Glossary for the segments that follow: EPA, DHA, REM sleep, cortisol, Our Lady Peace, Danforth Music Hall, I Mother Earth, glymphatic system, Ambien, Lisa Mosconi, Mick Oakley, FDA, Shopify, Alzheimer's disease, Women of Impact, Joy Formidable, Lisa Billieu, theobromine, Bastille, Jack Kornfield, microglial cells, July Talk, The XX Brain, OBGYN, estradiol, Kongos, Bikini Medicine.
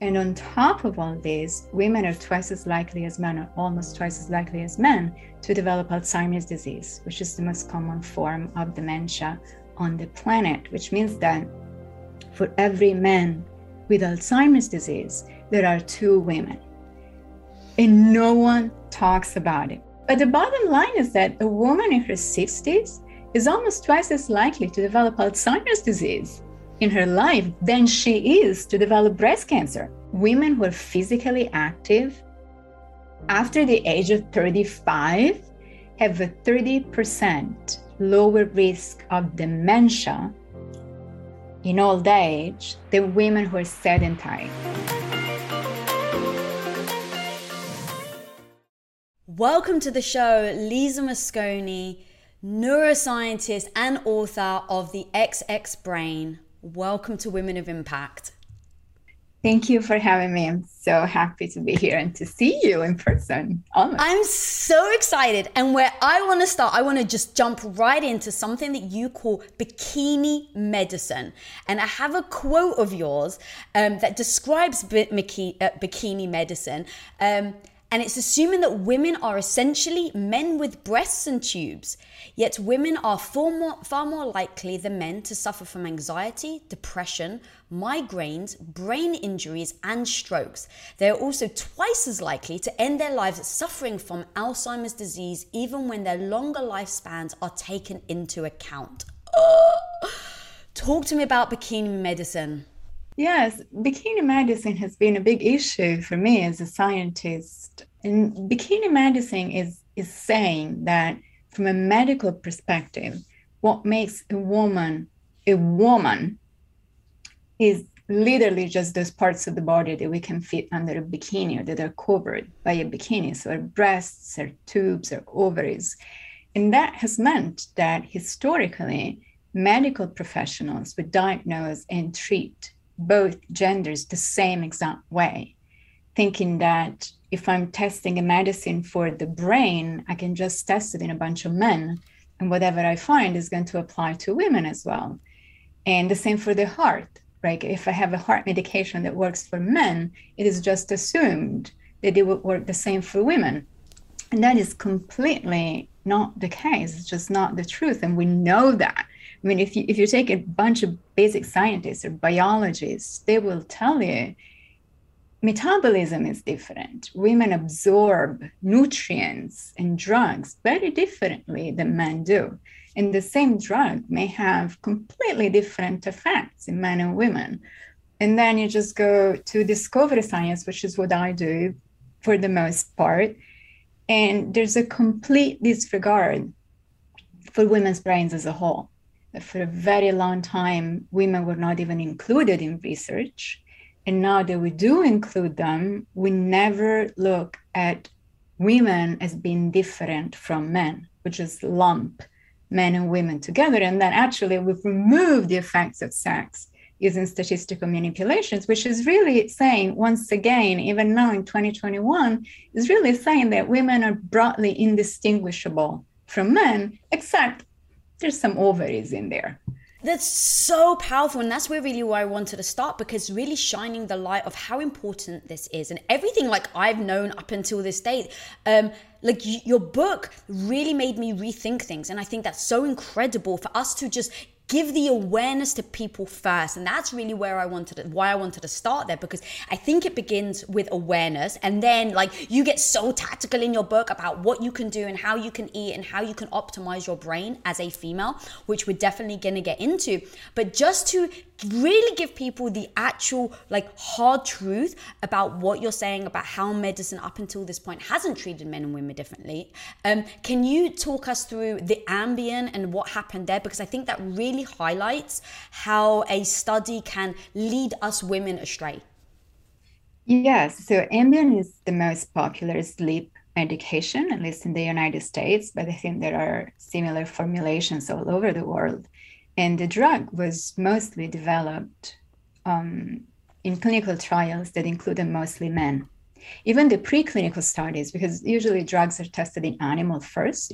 And on top of all this, women are twice as likely as men, or almost twice as likely as men, to develop Alzheimer's disease, which is the most common form of dementia on the planet, which means that for every man with Alzheimer's disease, there are 2 women. And no one talks about it. But the bottom line is that a woman in her 60s is almost twice as likely to develop Alzheimer's disease in her life than she is to develop breast cancer. Women who are physically active after the age of 35 have a 30% lower risk of dementia in old age than women who are sedentary. Welcome to the show, Lisa Mosconi, neuroscientist and author of The XX Brain. Welcome to Women of Impact. Thank you for having me. I'm so happy to be here and to see you in person. Almost. I'm so excited. And where I want to start, I want to just jump right into something that you call bikini medicine. And I have a quote of yours that describes bikini medicine. And it's assuming that women are essentially men with breasts and tubes, yet women are far more likely than men to suffer from anxiety, depression, migraines, brain injuries, and strokes. They are also twice as likely to end their lives suffering from Alzheimer's disease, even when their longer lifespans are taken into account. Talk to me about bikini medicine. Yes, bikini medicine has been a big issue for me as a scientist. And bikini medicine is saying that from a medical perspective, what makes a woman is literally just those parts of the body that we can fit under a bikini or that are covered by a bikini. So our breasts, our tubes, our ovaries. And that has meant that historically, medical professionals would diagnose and treat both genders the same exact way, thinking that if I'm testing a medicine for the brain, I can just test it in a bunch of men, and whatever I find is going to apply to women as well. And the same for the heart, right? If I have a heart medication that works for men, it is just assumed that it would work the same for women. And that is completely not the case. It's just not the truth. And we know that. I mean, if you take a bunch of basic scientists or biologists, they will tell you metabolism is different. Women absorb nutrients and drugs very differently than men do. And the same drug may have completely different effects in men and women. And then you just go to discovery science, which is what I do for the most part. And there's a complete disregard for women's brains as a whole. For a very long time, women were not even included in research. And now that we do include them, we never look at women as being different from men. We just lump men and women together. And then actually we've removed the effects of sex using statistical manipulations, which is really saying, once again, even now in 2021, is really saying that women are broadly indistinguishable from men, except there's some ovaries in there. That's so powerful. And that's where I wanted to start, because really shining the light of how important this is and everything like I've known up until this day, like your book really made me rethink things. And I think that's so incredible for us to just give the awareness to people first. And that's really why I wanted to start there, because I think it begins with awareness. And then like you get so tactical in your book about what you can do and how you can eat and how you can optimize your brain as a female, which we're definitely gonna get into. But just to really give people the actual like hard truth about what you're saying about how medicine up until this point hasn't treated men and women differently. Can you talk us through the Ambien and what happened there? Because I think that really highlights how a study can lead us women astray. Yes, so Ambien is the most popular sleep medication, at least in the United States, but I think there are similar formulations all over the world. And the drug was mostly developed in clinical trials that included mostly men. Even the preclinical studies, because usually drugs are tested in animals first,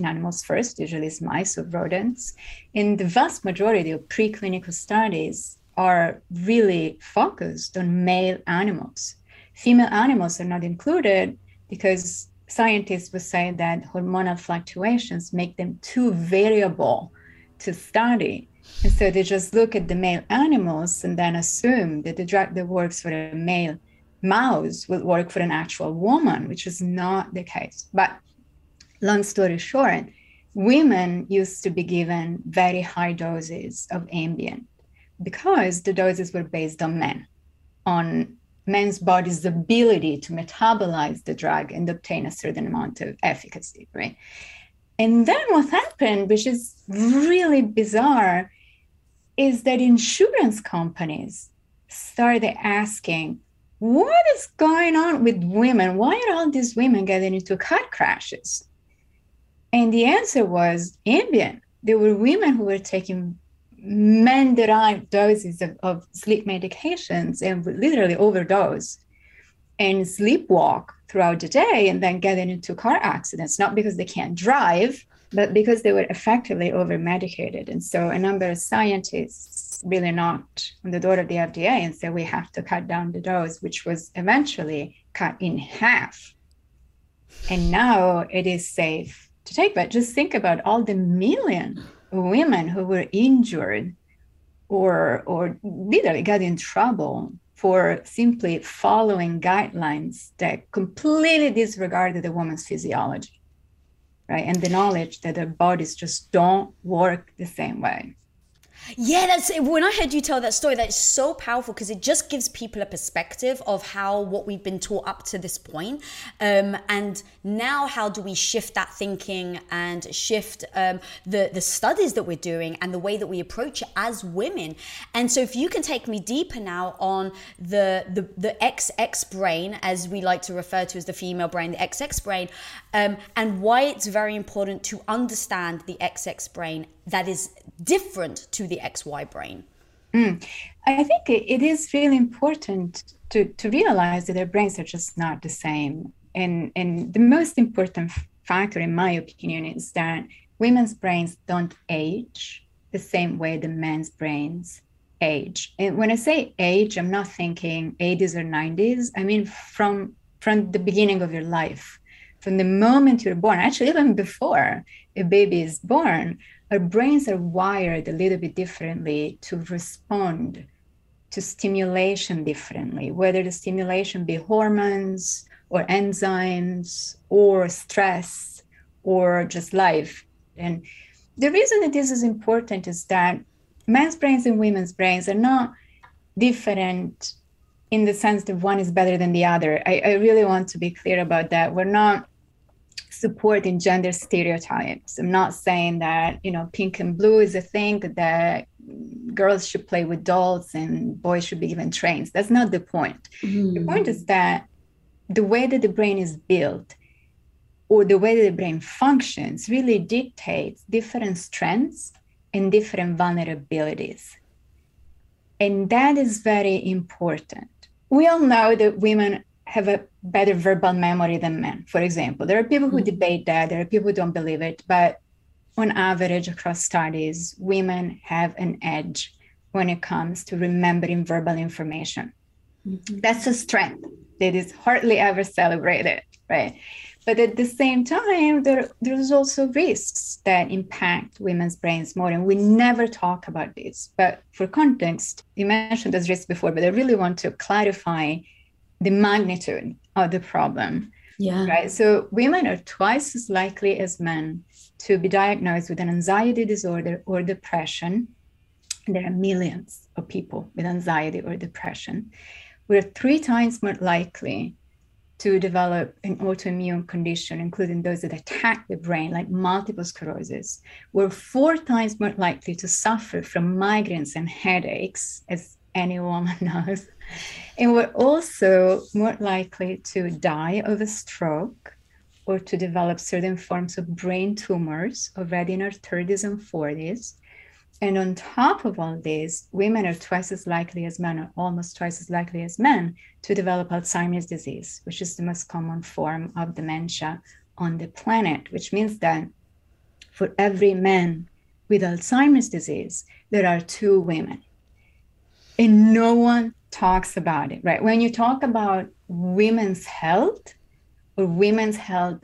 usually it's mice or rodents. In the vast majority of preclinical studies, are really focused on male animals. Female animals are not included because scientists were saying that hormonal fluctuations make them too variable to study. And so they just look at the male animals and then assume that the drug that works for a male mouse will work for an actual woman, which is not the case. But long story short, women used to be given very high doses of Ambien because the doses were based on men, on men's body's ability to metabolize the drug and obtain a certain amount of efficacy, right? And then what happened, which is really bizarre, is that insurance companies started asking, what is going on with women? Why are all these women getting into car crashes? And the answer was Ambien. There were women who were taking men-derived doses of sleep medications and would literally overdose and sleepwalk throughout the day and then getting into car accidents, not because they can't drive, but because they were effectively over-medicated. And so a number of scientists really knocked on the door of the FDA and said, we have to cut down the dose, which was eventually cut in half. And now it is safe to take. But just think about all the million women who were injured or literally got in trouble for simply following guidelines that completely disregarded a woman's physiology, right? And the knowledge that their bodies just don't work the same way. Yeah, that's when I heard you tell that story, that's so powerful because it just gives people a perspective of how what we've been taught up to this point. And now how do we shift that thinking and shift the studies that we're doing and the way that we approach it as women. And so if you can take me deeper now on the XX brain, as we like to refer to as the female brain, the XX brain, and why it's very important to understand the XX brain that is different to the XY brain. I think it is really important to realize that our brains are just not the same. And the most important factor, in my opinion, is that women's brains don't age the same way the men's brains age. And when I say age, I'm not thinking 80s or 90s. I mean, from the beginning of your life, from the moment you're born, actually even before a baby is born, our brains are wired a little bit differently to respond to stimulation differently, whether the stimulation be hormones or enzymes or stress or just life. And the reason that this is important is that men's brains and women's brains are not different in the sense that one is better than the other. I really want to be clear about that. We're not supporting gender stereotypes. I'm not saying that, you know, pink and blue is a thing, that girls should play with dolls and boys should be given trains. That's not the point. Mm. The point is that the way that the brain is built or the way that the brain functions really dictates different strengths and different vulnerabilities. And that is very important. We all know that women have a better verbal memory than men, for example. There are people who debate that. There are people who don't believe it. But on average, across studies, women have an edge when it comes to remembering verbal information. Mm-hmm. That's a strength that is hardly ever celebrated, right? But at the same time, there's also risks that impact women's brains more. And we never talk about this. But for context, you mentioned those risks before, but I really want to clarify the magnitude of the problem, right? So women are twice as likely as men to be diagnosed with an anxiety disorder or depression. There are millions of people with anxiety or depression. We're 3 times more likely to develop an autoimmune condition, including those that attack the brain, like multiple sclerosis. We're 4 times more likely to suffer from migraines and headaches, as any woman knows. And we're also more likely to die of a stroke or to develop certain forms of brain tumors already in our 30s and 40s. And on top of all this, women are twice as likely as men, or almost twice as likely as men, to develop Alzheimer's disease, which is the most common form of dementia on the planet, which means that for every man with Alzheimer's disease, there are 2 women. and no one talks about it, right? When you talk about women's health or women's health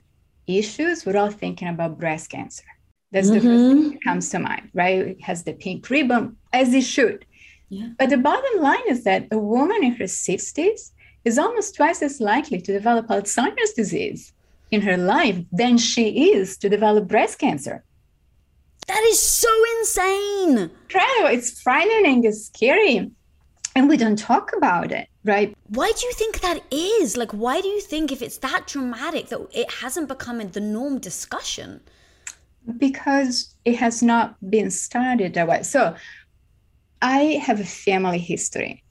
issues, we're all thinking about breast cancer. That's the first thing that comes to mind, right? It has the pink ribbon, as it should. Yeah. But the bottom line is that a woman in her 60s is almost twice as likely to develop Alzheimer's disease in her life than she is to develop breast cancer. That is so insane. Incredible. It's frightening. It's scary. And we don't talk about it, right? Why do you think that is? Like, why do you think, if it's that dramatic, that it hasn't become the norm discussion? Because it has not been studied that way. So I have a family history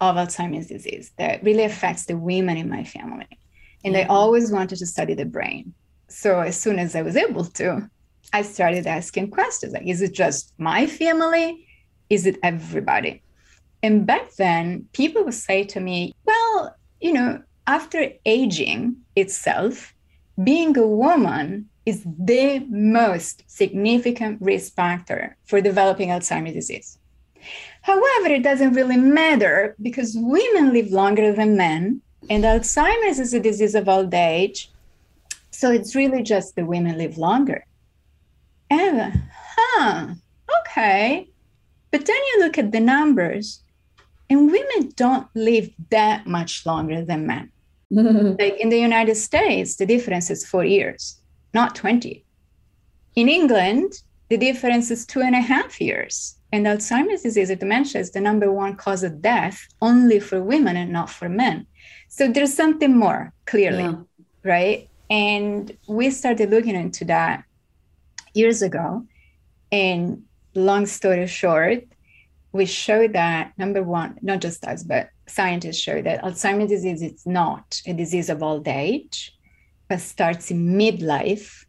of Alzheimer's disease that really affects the women in my family. And I always wanted to study the brain. So as soon as I was able to, I started asking questions like, is it just my family? Is it everybody? And back then, people would say to me, well, you know, after aging itself, being a woman is the most significant risk factor for developing Alzheimer's disease. However, it doesn't really matter because women live longer than men, and Alzheimer's is a disease of old age. So it's really just the women live longer. And, okay. But then you look at the numbers, and women don't live that much longer than men. Like in the United States, the difference is 4 years, not 20. In England, the difference is 2.5 years. And Alzheimer's disease or dementia is the number 1 cause of death, only for women and not for men. So there's something more, clearly, right? And we started looking into that years ago. And long story short, we showed that, number 1, not just us, but scientists show that Alzheimer's disease is not a disease of old age, but starts in midlife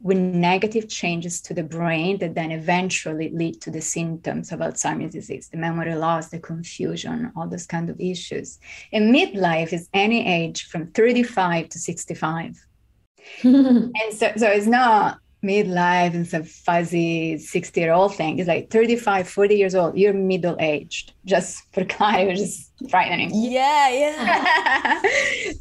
with negative changes to the brain that then eventually lead to the symptoms of Alzheimer's disease, the memory loss, the confusion, all those kind of issues. And midlife is any age from 35 to 65. And so it's not midlife and some fuzzy 60-year-old thing. It's like 35, 40 years old, you're middle-aged, just for clarity, which is frightening. Yeah.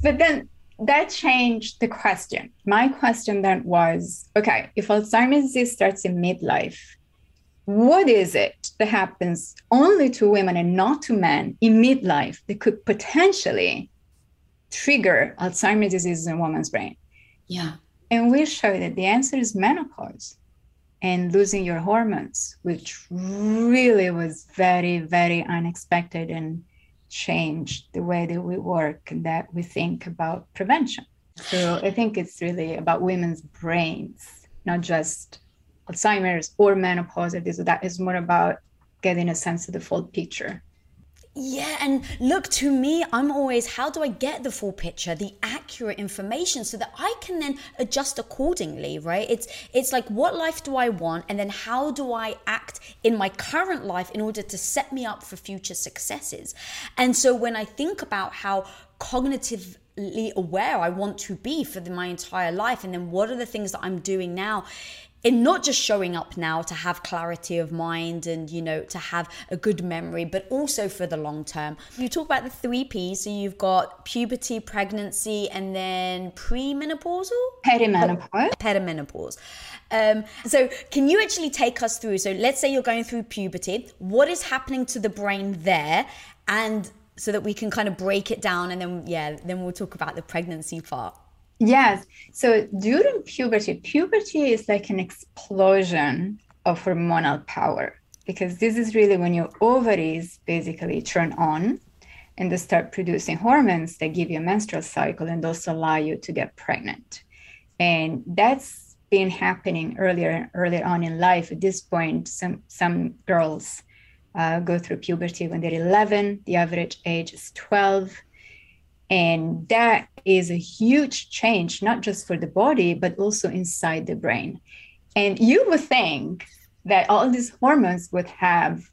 But then that changed the question. My question then was, okay, if Alzheimer's disease starts in midlife, what is it that happens only to women and not to men in midlife that could potentially trigger Alzheimer's disease in a woman's brain? Yeah. And we show that the answer is menopause and losing your hormones, which really was very, very unexpected and changed the way that we work and that we think about prevention. So I think it's really about women's brains, not just Alzheimer's or menopause or this or that. It's more about getting a sense of the full picture. Yeah, and look, to me, I'm always, how do I get the full picture, the accurate information so that I can then adjust accordingly, right? It's like, what life do I want? And then how do I act in my current life in order to set me up for future successes? And so when I think about how cognitively aware I want to be for my entire life, and then what are the things that I'm doing now, in not just showing up now to have clarity of mind and, you know, to have a good memory, but also for the long term. You talk about the 3 Ps, so you've got puberty, pregnancy, and then perimenopause. So can you actually take us through, so let's say you're going through puberty, what is happening to the brain there, and so that we can kind of break it down, and then, then we'll talk about the pregnancy part. Yes. So during puberty is like an explosion of hormonal power, because this is really when your ovaries basically turn on and they start producing hormones that give you a menstrual cycle and also allow you to get pregnant. And that's been happening earlier and earlier on in life. At this point, some girls go through puberty when they're 11. The average age is 12. And that is a huge change, not just for the body, but also inside the brain. And you would think that all these hormones would have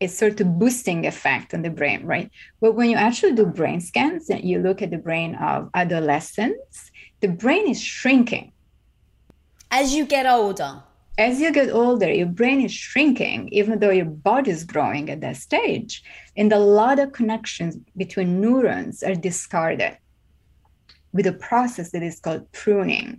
a sort of boosting effect on the brain, right? But when you actually do brain scans and you look at the brain of adolescents, the brain is shrinking. As you get older. as you get older, your brain is shrinking, even though your body is growing at that stage. And a lot of connections between neurons are discarded with a process that is called pruning.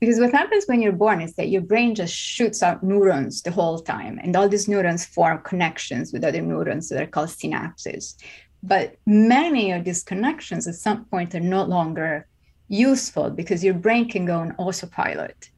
Because what happens when you're born is that your brain just shoots out neurons the whole time, and all these neurons form connections with other neurons that are called synapses. But many of these connections at some point are no longer useful because your brain can go on autopilot,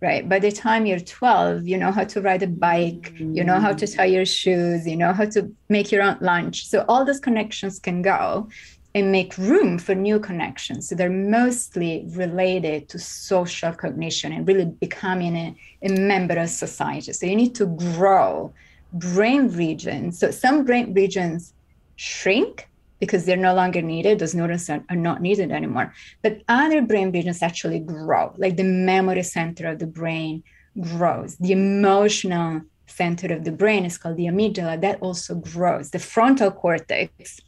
right? By the time you're 12, you know how to ride a bike, you know how to tie your shoes, you know how to make your own lunch. So all those connections can go and make room for new connections. So they're mostly related to social cognition and really becoming a member of society. So you need to grow brain regions. So some brain regions shrink because they're no longer needed. Those neurons are not needed anymore. But other brain regions actually grow, like the memory center of the brain grows. The emotional center of the brain is called the amygdala. That also grows. The frontal cortex,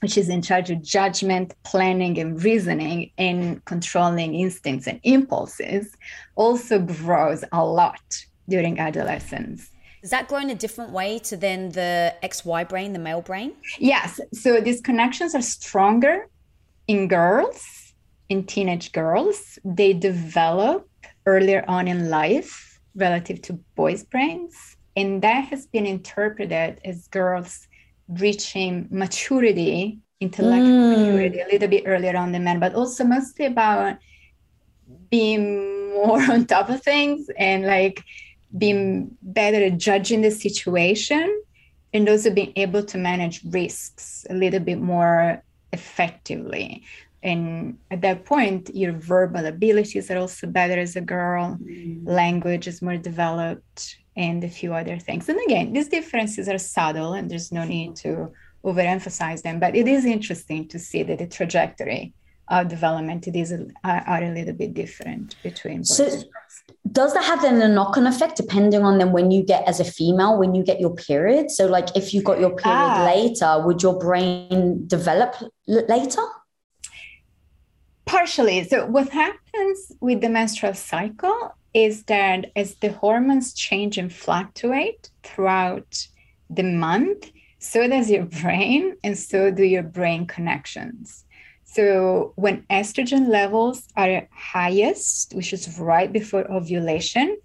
which is in charge of judgment, planning, and reasoning, and controlling instincts and impulses, also grows a lot during adolescence. Does that grow in a different way to then the XY brain, the male brain? Yes. So these connections are stronger in girls, in teenage girls. They develop earlier on in life relative to boys' brains. And that has been interpreted as girls reaching maturity, intellectual maturity, a little bit earlier on than men, but also mostly about being more on top of things and like being better at judging the situation and also being able to manage risks a little bit more effectively. And at that point, your verbal abilities are also better as a girl, language is more developed, and a few other things. And again, these differences are subtle and there's no need to overemphasize them, but it is interesting to see that the trajectory of development, it is are a little bit different between boys and girls. Does that have then a knock-on effect depending on then when you get, as a female, when you get your period? So like if you got your period later, would your brain develop later? Partially. So what happens with the menstrual cycle is that as the hormones change and fluctuate throughout the month, so does your brain and so do your brain connections. So when estrogen levels are highest, which is right before ovulation,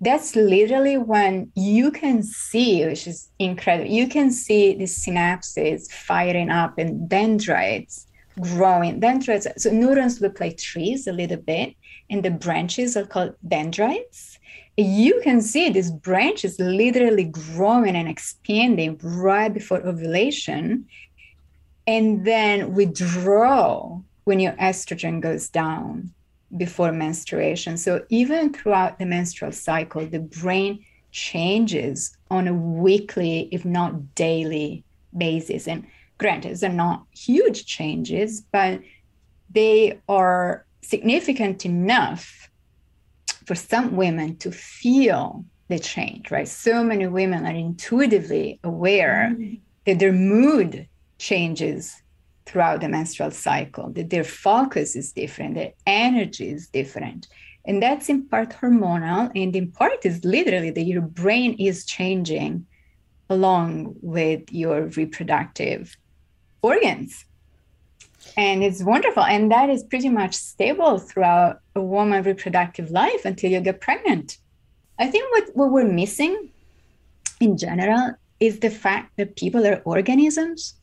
that's literally when you can see, which is incredible, you can see the synapses firing up and dendrites growing. Dendrites, so neurons look like trees a little bit, and the branches are called dendrites. You can see these branches literally growing and expanding right before ovulation, and then withdraw when your estrogen goes down before menstruation. So even throughout the menstrual cycle, the brain changes on a weekly, if not daily, basis. And granted, they're not huge changes, but they are significant enough for some women to feel the change, right? So many women are intuitively aware that their mood changes throughout the menstrual cycle, that their focus is different, their energy is different. And that's in part hormonal, and in part is literally that your brain is changing along with your reproductive organs. And it's wonderful. And that is pretty much stable throughout a woman's reproductive life until you get pregnant. I think what we're missing in general is the fact that people are organisms,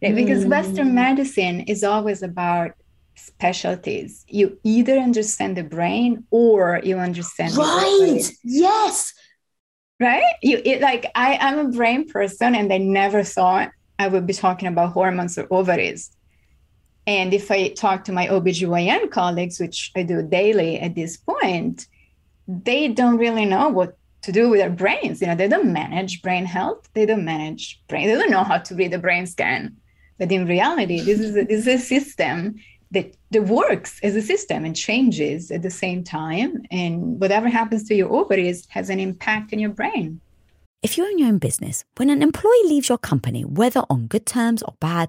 right? Because Western medicine is always about specialties. You either understand the brain or you understand the brain. Yes. Right? I'm a brain person, and I never thought I would be talking about hormones or ovaries. And if I talk to my OBGYN colleagues, which I do daily at this point, they don't really know what to do with their brains. You know, they don't manage brain health. They don't manage brain. They don't know how to read a brain scan. But in reality, this is a system that works as a system and changes at the same time. And whatever happens to your ovaries has an impact on your brain. If you own your own business, when an employee leaves your company, whether on good terms or bad,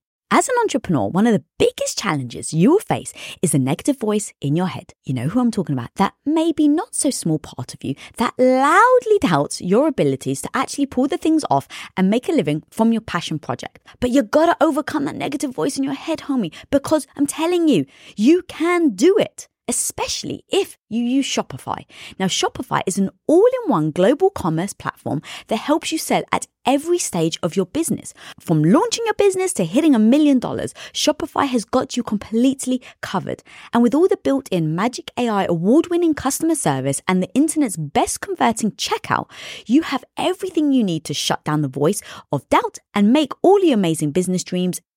As an entrepreneur, one of the biggest challenges you will face is the negative voice in your head. You know who I'm talking about, that maybe not so small part of you that loudly doubts your abilities to actually pull the things off and make a living from your passion project. But you gotta overcome that negative voice in your head, homie, because I'm telling you, you can do it. Especially if you use Shopify. Now, Shopify is an all-in-one global commerce platform that helps you sell at every stage of your business. From launching your business to hitting $1 million, Shopify has got you completely covered. And with all the built-in Magic AI award-winning customer service and the internet's best converting checkout, you have everything you need to shut down the voice of doubt and make all your amazing business dreams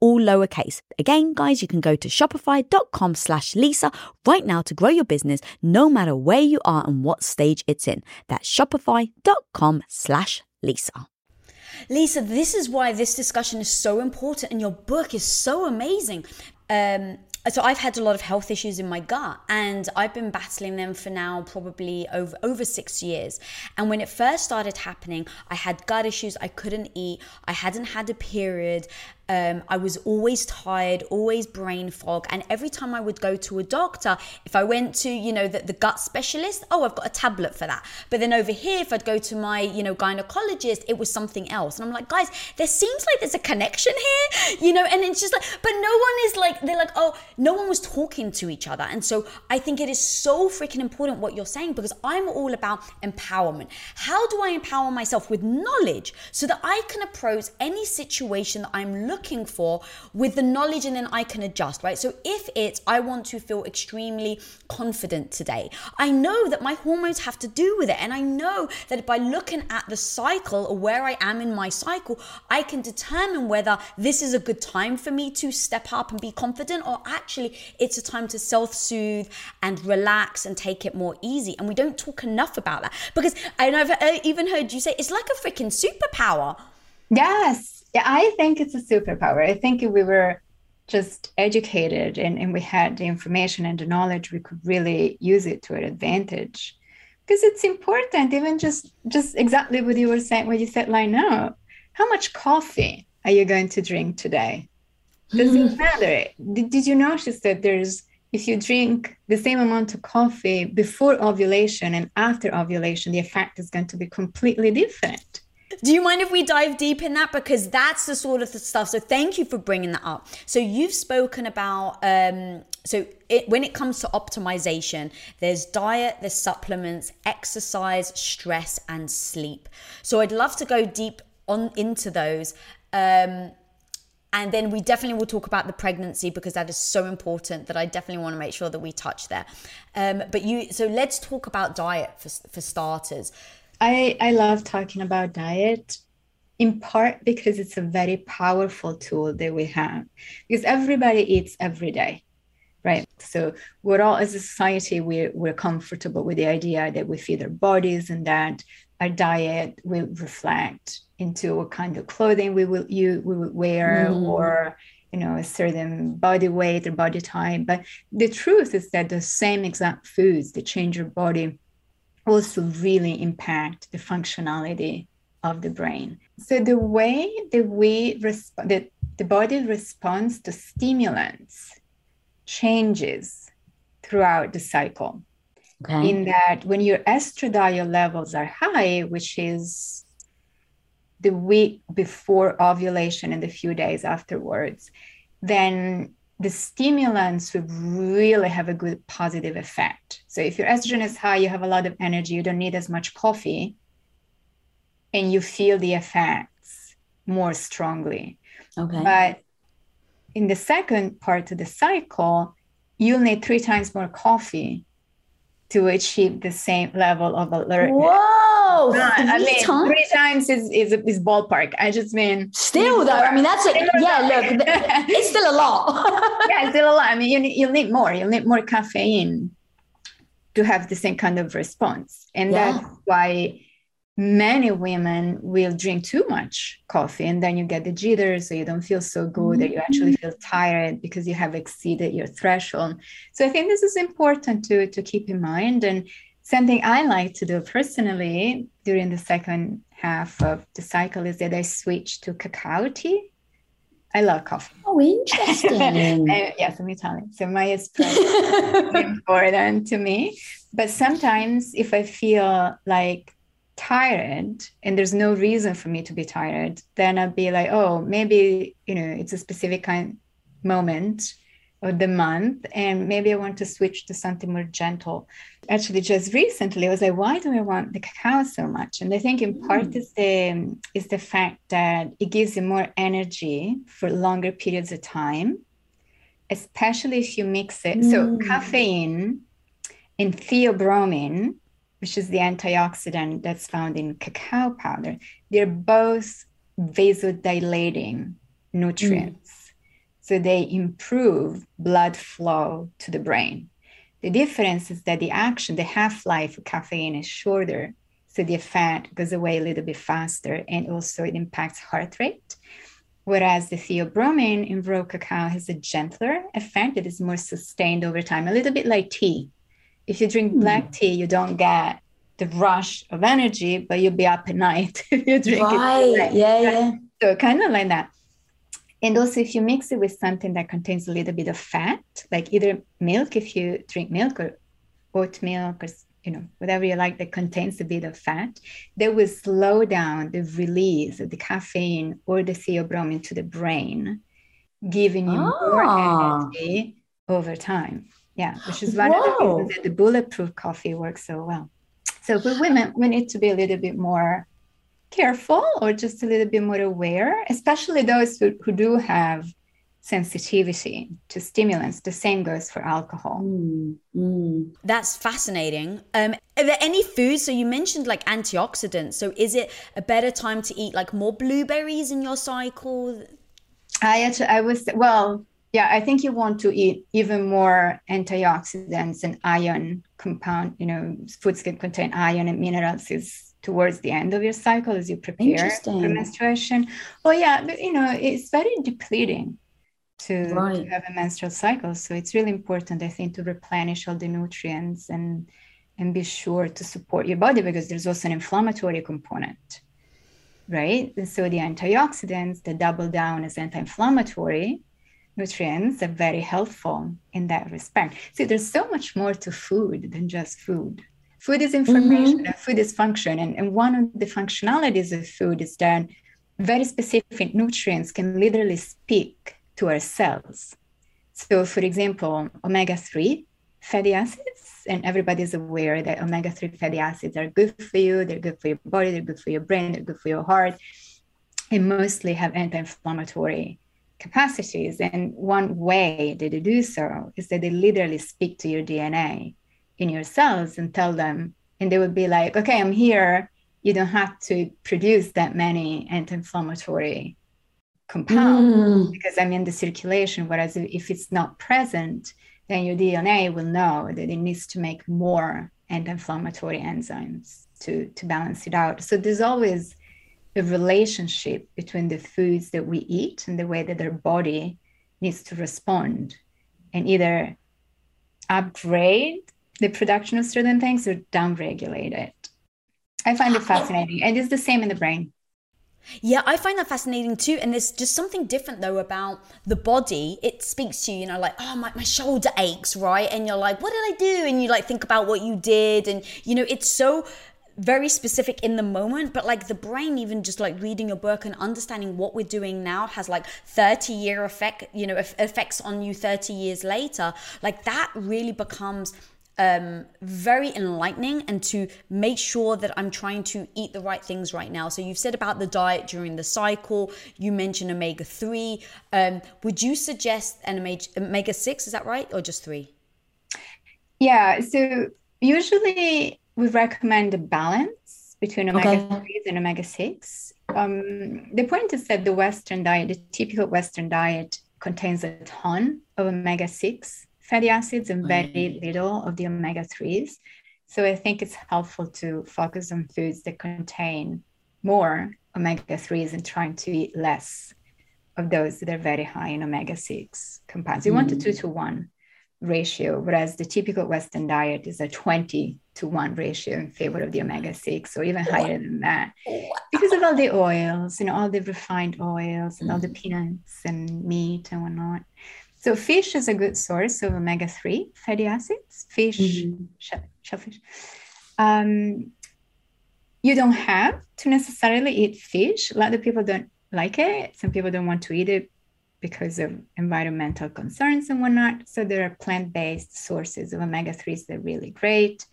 all lowercase. Again, guys, you can go to shopify.com/Lisa right now to grow your business, no matter where you are and what stage it's in. That's shopify.com/Lisa. Lisa, this is why this discussion is so important and your book is so amazing. So I've had a lot of health issues in my gut and I've been battling them for now probably over 6 years. And when it first started happening, I had gut issues. I couldn't eat. I hadn't had a period. I was always tired, always brain fog. And every time I would go to a doctor, if I went to, the gut specialist, oh, I've got a tablet for that. But then over here, if I'd go to my, gynecologist, it was something else. And I'm like, guys, there seems like there's a connection here, and it's just like, but no one is like, they're like, oh, no one was talking to each other. And so I think it is so freaking important what you're saying, because I'm all about empowerment. How do I empower myself with knowledge so that I can approach any situation that I'm looking for with the knowledge, and then I can adjust, right? So if it's, I want to feel extremely confident today, I know that my hormones have to do with it. And I know that by looking at the cycle or where I am in my cycle, I can determine whether this is a good time for me to step up and be confident, or actually it's a time to self-soothe and relax and take it more easy. And we don't talk enough about that, because I've even heard you say it's like a freaking superpower. Yes. Yeah, I think it's a superpower. I think if we were just educated and we had the information and the knowledge, we could really use it to our advantage, because it's important. Even just exactly what you were saying, what you said right now. How much coffee are you going to drink today? Does it matter? Did you notice that if you drink the same amount of coffee before ovulation and after ovulation, the effect is going to be completely different? Do you mind if we dive deep in that? Because that's the sort of the stuff. So thank you for bringing that up. So you've spoken about, when it comes to optimization, there's diet, there's supplements, exercise, stress, and sleep. So I'd love to go deep into those. And then we definitely will talk about the pregnancy, because that is so important that I definitely want to make sure that we touch there. So let's talk about diet for starters. I love talking about diet. in part because it's a very powerful tool that we have, because everybody eats every day, right? So we're all, as a society, we're comfortable with the idea that we feed our bodies and that our diet will reflect into what kind of clothing we will wear, or, you know, a certain body weight or body type. But the truth is that the same exact foods that change your body also really impact the functionality of the brain. So the way that we respond, that the body responds to stimulants, changes throughout the cycle. Okay. In that, when your estradiol levels are high, which is the week before ovulation and the few days afterwards, then the stimulants will really have a good positive effect. So if your estrogen is high, you have a lot of energy, you don't need as much coffee, and you feel the effects more strongly. Okay. But in the second part of the cycle, you'll need 3 times more coffee to achieve the same level of alertness. Whoa! I mean, 3 times is ballpark. I just mean... Still, though, I mean, that's it. Yeah, look, it's still a lot. Yeah, it's still a lot. I mean, you'll need more. You'll need more caffeine to have the same kind of response. And that's why... many women will drink too much coffee, and then you get the jitters, so you don't feel so good, that you actually feel tired because you have exceeded your threshold. So I think this is important to keep in mind. And something I like to do personally during the second half of the cycle is that I switch to cacao tea. I love coffee. Oh, interesting. Yes, I'm Italian. So my espresso is important to me. But sometimes if I feel like tired and there's no reason for me to be tired, then I'll be like, oh, maybe, you know, it's a specific kind moment of the month, and maybe I want to switch to something more gentle. Actually, just recently I was like, why do I want the cacao so much? And I think in part is the fact that it gives you more energy for longer periods of time, especially if you mix it. So caffeine and theobromine, which is the antioxidant that's found in cacao powder, they're both vasodilating nutrients. So they improve blood flow to the brain. The difference is that the action, the half-life of caffeine is shorter, so the effect goes away a little bit faster, and also it impacts heart rate. Whereas the theobromine in raw cacao has a gentler effect that is more sustained over time, a little bit like tea. If you drink black tea, you don't get the rush of energy, but you'll be up at night if you drink it. Right, yeah. So kind of like that. And also if you mix it with something that contains a little bit of fat, like either milk, if you drink milk, or oat milk, or, you know, whatever you like that contains a bit of fat, they will slow down the release of the caffeine or the theobromine to the brain, giving you more energy over time. Yeah, which is one of the reasons that the bulletproof coffee works so well. So for women, we need to be a little bit more careful, or just a little bit more aware, especially those who do have sensitivity to stimulants. The same goes for alcohol. That's fascinating. Are there any foods? So you mentioned like antioxidants. So is it a better time to eat like more blueberries in your cycle? Yeah, I think you want to eat even more antioxidants and iron compound, you know, foods can contain iron and minerals is towards the end of your cycle as you prepare for menstruation. Oh yeah, but you know, it's very depleting to have a menstrual cycle. So it's really important, I think, to replenish all the nutrients and be sure to support your body, because there's also an inflammatory component, right? And so the antioxidants that double down as anti-inflammatory nutrients are very helpful in that respect. So there's so much more to food than just food. Food is information, and food is function. And one of the functionalities of food is that very specific nutrients can literally speak to our cells. So for example, omega-3 fatty acids, and everybody's aware that omega-3 fatty acids are good for you, they're good for your body, they're good for your brain, they're good for your heart. They mostly have anti-inflammatory capacities, and one way that they do so is that they literally speak to your DNA in your cells and tell them, and they would be like, okay, I'm here, you don't have to produce that many anti-inflammatory compounds because I'm in the circulation. Whereas if it's not present, then your DNA will know that it needs to make more anti-inflammatory enzymes to balance it out. So there's always a relationship between the foods that we eat and the way that our body needs to respond and either upgrade the production of certain things or downregulate it. I find it fascinating. And it's the same in the brain. Yeah, I find that fascinating too. And there's just something different though about the body. It speaks to you, you know, like, oh, my shoulder aches, right? And you're like, what did I do? And you like think about what you did. And, you know, it's so very specific in the moment, but like the brain, even just like reading your book and understanding what we're doing now has like 30-year effect, you know, effects on you 30 years later. Like that really becomes very enlightening, and to make sure that I'm trying to eat the right things right now. So you've said about the diet during the cycle, you mentioned omega-3. Would you suggest an omega-6, is that right? Or just 3? Yeah, so usually we recommend a balance between omega-3s and omega-6. The point is that the Western diet, the typical Western diet, contains a ton of omega-6 fatty acids and very little of the omega-3s. So I think it's helpful to focus on foods that contain more omega-3s and trying to eat less of those that are very high in omega-6 compounds. You want a 2-to-1 ratio, whereas the typical Western diet is a 20-to-1 ratio in favor of the omega-6 or even higher than that, because of all the oils, you know, all the refined oils and all the peanuts and meat and whatnot. So fish is a good source of omega-3 fatty acids, fish, shellfish. You don't have to necessarily eat fish. A lot of people don't like it. Some people don't want to eat it because of environmental concerns and whatnot. So there are plant-based sources of omega-3s that are really great.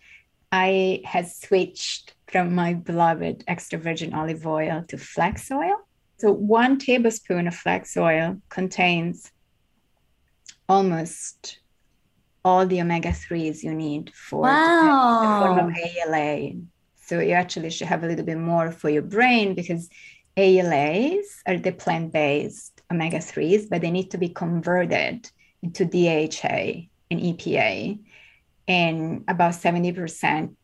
I had switched from my beloved extra virgin olive oil to flax oil. So 1 tablespoon of flax oil contains almost all the omega-3s you need for the form of ALA. So you actually should have a little bit more for your brain, because ALAs are the plant-based omega-3s, but they need to be converted into DHA and EPA. And about 70%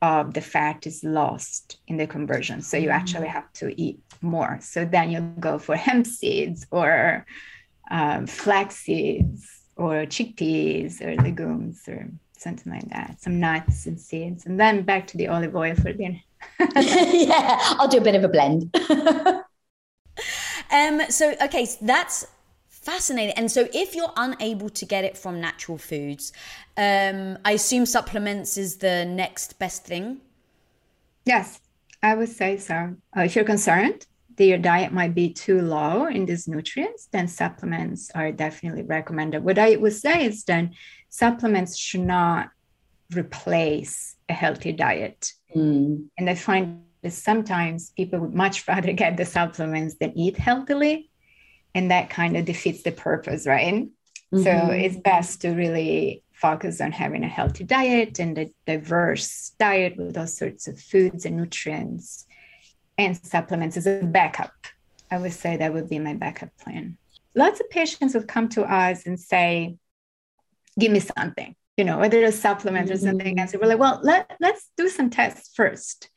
of the fat is lost in the conversion. So you actually have to eat more. So then you'll go for hemp seeds or flax seeds or chickpeas or legumes or something like that, some nuts and seeds, and then back to the olive oil for dinner. Yeah, I'll do a bit of a blend. So that's fascinating. And so if you're unable to get it from natural foods, I assume supplements is the next best thing. Yes, I would say so. If you're concerned that your diet might be too low in these nutrients, then supplements are definitely recommended. What I would say is then supplements should not replace a healthy diet. And I find that sometimes people would much rather get the supplements than eat healthily, and that kind of defeats the purpose, right? So it's best to really focus on having a healthy diet and a diverse diet with all sorts of foods and nutrients, and supplements as a backup. I would say that would be my backup plan. Lots of patients would come to us and say, give me something, you know, whether it's supplement or something else. We're like, well, let's do some tests first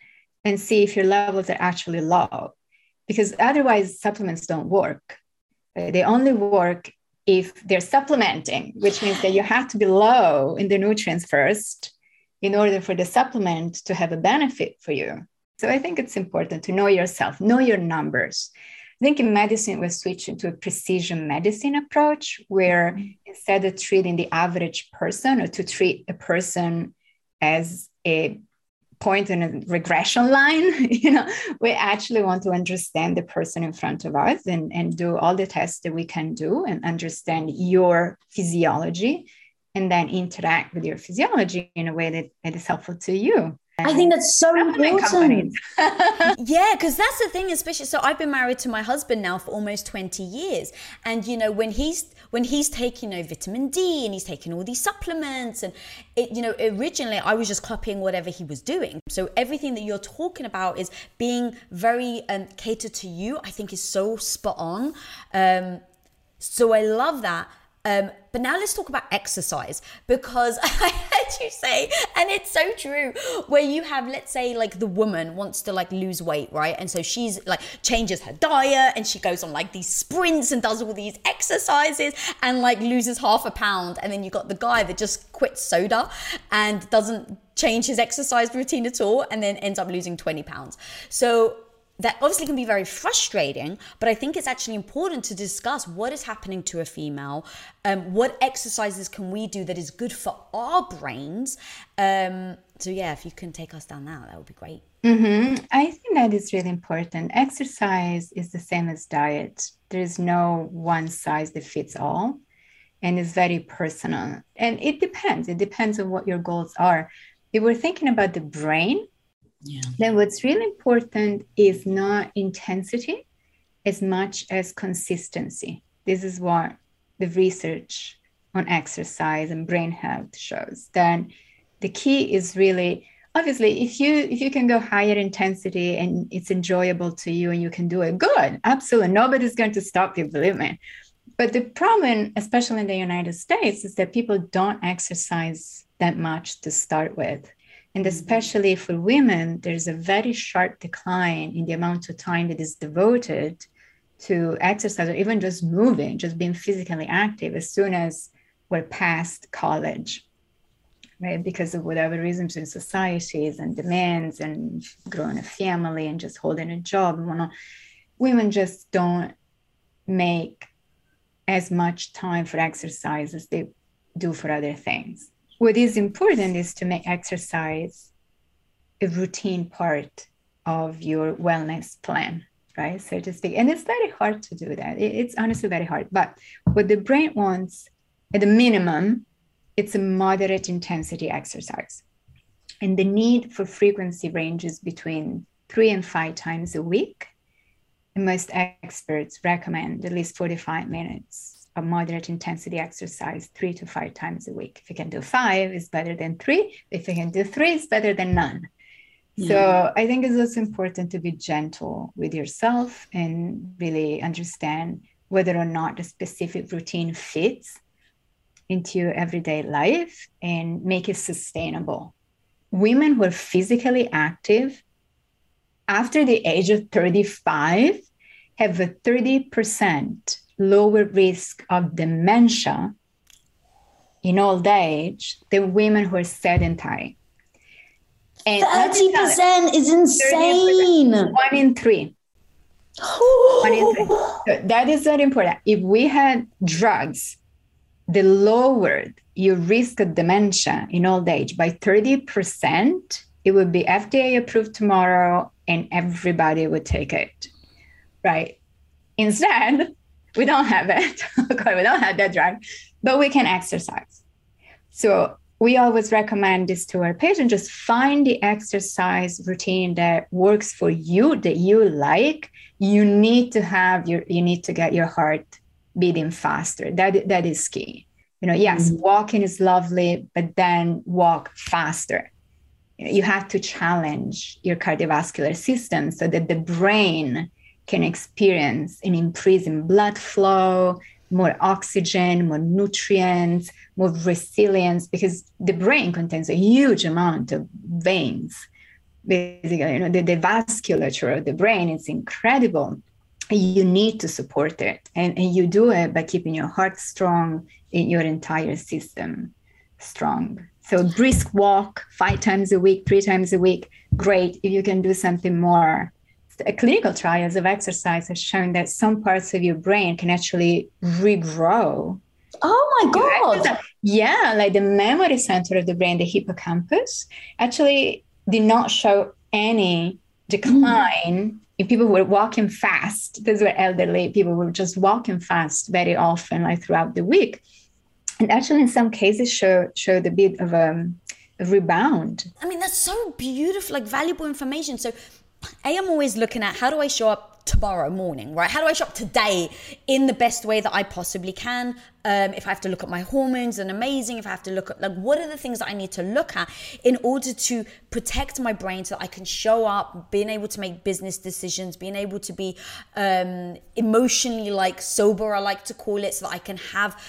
and see if your levels are actually low, because otherwise supplements don't work. They only work if they're supplementing, which means that you have to be low in the nutrients first in order for the supplement to have a benefit for you. So I think it's important to know yourself, know your numbers. I think in medicine, we're switching to a precision medicine approach, where instead of treating the average person, or to treat a person as a point in a regression line, you know, we actually want to understand the person in front of us and do all the tests that we can do and understand your physiology, and then interact with your physiology in a way that is helpful to you. I think that's so important. Yeah, because that's the thing, especially. So I've been married to my husband now for almost 20 years. And, you know, when he's when he's taking, you know, vitamin D and he's taking all these supplements, and it, you know, originally I was just copying whatever he was doing. So everything that you're talking about is being very catered to you, I think is so spot on. So I love that. But now let's talk about exercise, because I heard you say, and it's so true, where you have, let's say, like the woman wants to like lose weight, right? And so she's like changes her diet and she goes on like these sprints and does all these exercises and like loses 0.5 pound. And then you got the guy that just quits soda and doesn't change his exercise routine at all and then ends up losing 20 pounds. So that obviously can be very frustrating, but I think it's actually important to discuss what is happening to a female, what exercises can we do that is good for our brains. So yeah, if you can take us down that would be great. Mm-hmm. I think that is really important. Exercise is the same as diet. There is no one size that fits all, and it's very personal. And it depends. It depends on what your goals are. If we're thinking about the brain, yeah, then what's really important is not intensity as much as consistency. This is what the research on exercise and brain health shows. Then the key is really, obviously, if you can go higher intensity and it's enjoyable to you and you can do it, good. Absolutely. Nobody's going to stop you, believe me. But the problem, especially in the United States, is that people don't exercise that much to start with. And especially for women, there's a very sharp decline in the amount of time that is devoted to exercise or even just moving, just being physically active as soon as we're past college, right? Because of whatever reasons in societies and demands and growing a family and just holding a job and whatnot, women just don't make as much time for exercise as they do for other things. What is important is to make exercise a routine part of your wellness plan, right? So to speak. And it's very hard to do that. It's honestly very hard. But what the brain wants, at the minimum, it's a moderate intensity exercise. And the need for frequency ranges between 3 and 5 times a week. And most experts recommend at least 45 minutes. A moderate intensity exercise 3 to 5 times a week. If you can do 5, it's better than 3. If you can do 3, it's better than none. Yeah. So I think it's also important to be gentle with yourself and really understand whether or not a specific routine fits into your everyday life and make it sustainable. Women who are physically active after the age of 35 have a 30% lower risk of dementia in old age than women who are sedentary. And 30% is insane. 30%, 1 in 3. So that is very important. If we had drugs that lowered your risk of dementia in old age by 30%, it would be FDA approved tomorrow and everybody would take it, right? Instead, we don't have it. Okay, we don't have that drug, but we can exercise. So we always recommend this to our patients. Just find the exercise routine that works for you, that you like. You need to get your heart beating faster. That is key. You know, yes, walking is lovely, but then walk faster. You have to challenge your cardiovascular system so that the brain can experience an increase in blood flow, more oxygen, more nutrients, more resilience, because the brain contains a huge amount of veins. Basically, you know, the vasculature of the brain is incredible. You need to support it. And you do it by keeping your heart strong and your entire system strong. So brisk walk 5 times a week, 3 times a week, great. If you can do something more. Clinical trials of exercise have shown that some parts of your brain can actually regrow. Oh my God. Yeah, like the memory center of the brain, the hippocampus, actually did not show any decline if people were walking fast. These were elderly people who were just walking fast very often, like throughout the week. And actually in some cases showed a bit of a rebound. I mean, that's so beautiful, like valuable information. So I am always looking at how do I show up tomorrow morning, right? How do I show up today in the best way that I possibly can? if I have to look at my hormones and amazing, if I have to look at, like, what are the things that I need to look at in order to protect my brain so that I can show up, being able to make business decisions, being able to be emotionally, like, sober, I like to call it, so that I can have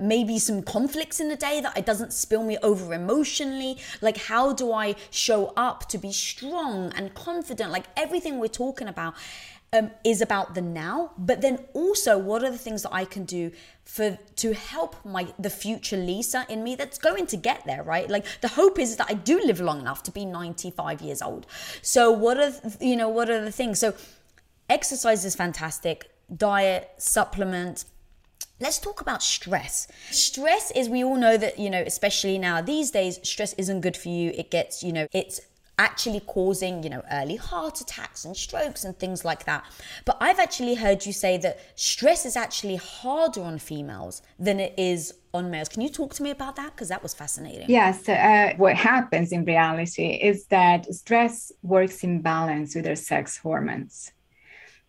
maybe some conflicts in the day, that it doesn't spill me over emotionally. Like, how do I show up to be strong and confident? Like, everything we're talking about is about the now, but then also what are the things that I can do to help the future Lisa in me that's going to get there, right? Like, the hope is that I do live long enough to be 95 years old. So what are the things? So exercise is fantastic, diet, supplements. Let's talk about stress. Stress is, we all know that, especially now these days, stress isn't good for you. It gets, it's actually causing, early heart attacks and strokes and things like that. But I've actually heard you say that stress is actually harder on females than it is on males. Can you talk to me about that? Because that was fascinating. Yes. What happens in reality is that stress works in balance with our sex hormones.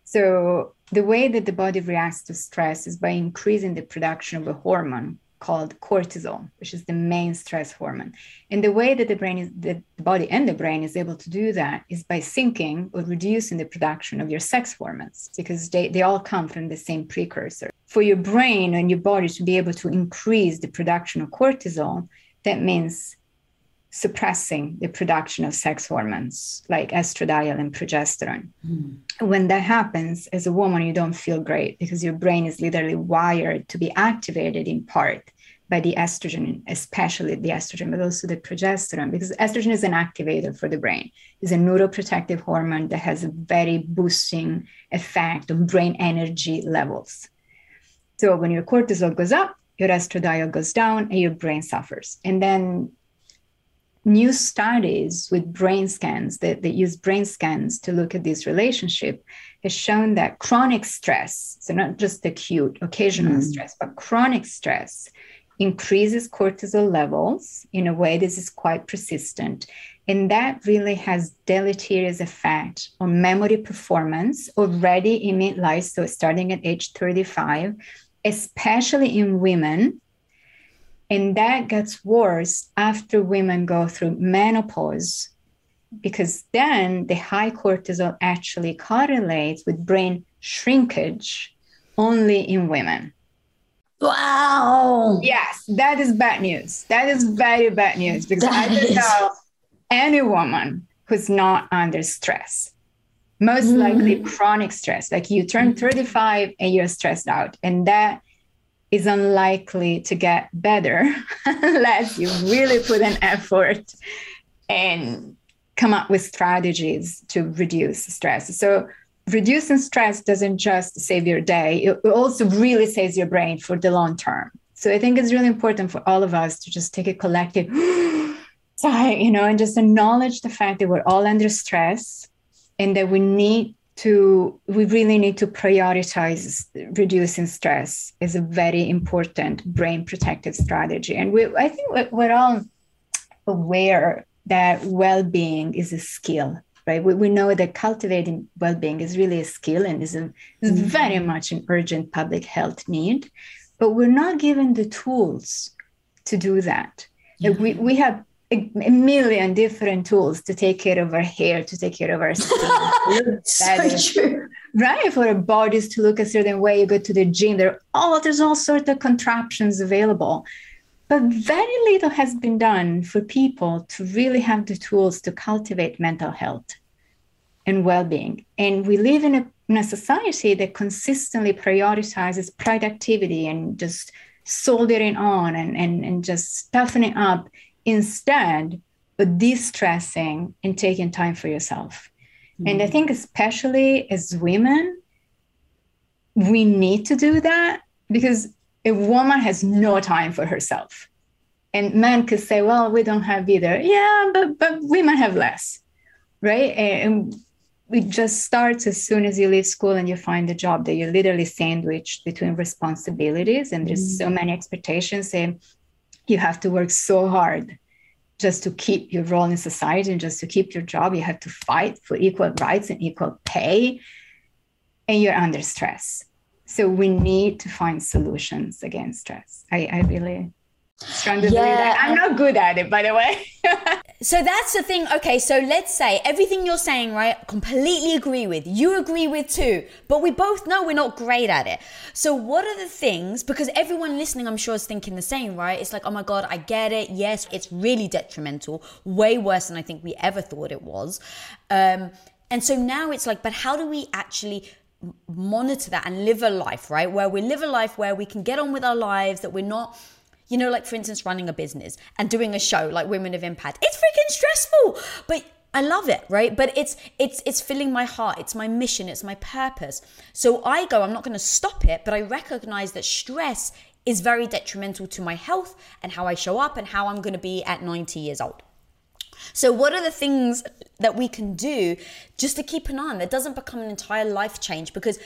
So the way that the body reacts to stress is by increasing the production of a hormone called cortisol, which is the main stress hormone. And the way that the body and the brain is able to do that is by sinking or reducing the production of your sex hormones, because they all come from the same precursor. For your brain and your body to be able to increase the production of cortisol, that means suppressing the production of sex hormones like estradiol and progesterone. When that happens, as a woman, you don't feel great, because your brain is literally wired to be activated in part by the estrogen, especially the estrogen, but also the progesterone, because estrogen is an activator for the brain. It's a neuroprotective hormone that has a very boosting effect on brain energy levels. So when your cortisol goes up, your estradiol goes down, and your brain suffers. And then new studies with brain scans that use brain scans to look at this relationship has shown that chronic stress, so not just acute, occasional stress, but chronic stress increases cortisol levels in a way this is quite persistent. And that really has deleterious effect on memory performance already in midlife, so starting at age 35, especially in women. And that gets worse after women go through menopause, because then the high cortisol actually correlates with brain shrinkage only in women. Wow. Yes, that is bad news. That is very bad news, because I don't know any woman who's not under stress. Most likely chronic stress, like you turn 35 and you're stressed out, and that is unlikely to get better unless you really put an effort and come up with strategies to reduce stress. So reducing stress doesn't just save your day, it also really saves your brain for the long term. So I think it's really important for all of us to just take a collective sigh, and just acknowledge the fact that we're all under stress, and that we really need to prioritize reducing stress as a very important brain protective strategy. And I think we're all aware that well-being is a skill, right? We know that cultivating well-being is really a skill and is very much an urgent public health need, but we're not given the tools to do that. Yeah. Like we have a million different tools to take care of our hair, to take care of our skin. True. Right? For our bodies to look a certain way, you go to the gym, there's all sorts of contraptions available. But very little has been done for people to really have the tools to cultivate mental health and well-being. And we live in a society that consistently prioritizes productivity and just soldiering on and just toughening up, instead of de-stressing and taking time for yourself. And I think especially as women, we need to do that, because a woman has no time for herself. And men could say, well, we don't have either. Yeah, but women have less, right? And it just starts as soon as you leave school and you find a job, that you're literally sandwiched between responsibilities, and there's so many expectations, and you have to work so hard just to keep your role in society and just to keep your job. You have to fight for equal rights and equal pay, and you're under stress. So we need to find solutions against stress. I really strongly believe that. I'm not good at it, by the way. So that's the thing. Okay, so let's say everything you're saying, right, completely agree with. You agree with too, but we both know we're not great at it. So what are the things, because everyone listening, I'm sure, is thinking the same, right? It's like, oh my God, I get it. Yes, it's really detrimental, way worse than I think we ever thought it was. And so now it's like, but how do we actually monitor that and live a life, right? Where we live a life where we can get on with our lives, that we're not, you know, like for instance, running a business and doing a show like Women of Impact. It's freaking stressful, but I love it, right? But it's filling my heart. It's my mission. It's my purpose. So I'm not going to stop it, but I recognize that stress is very detrimental to my health and how I show up and how I'm going to be at 90 years old. So what are the things that we can do just to keep an eye on that doesn't become an entire life change? Because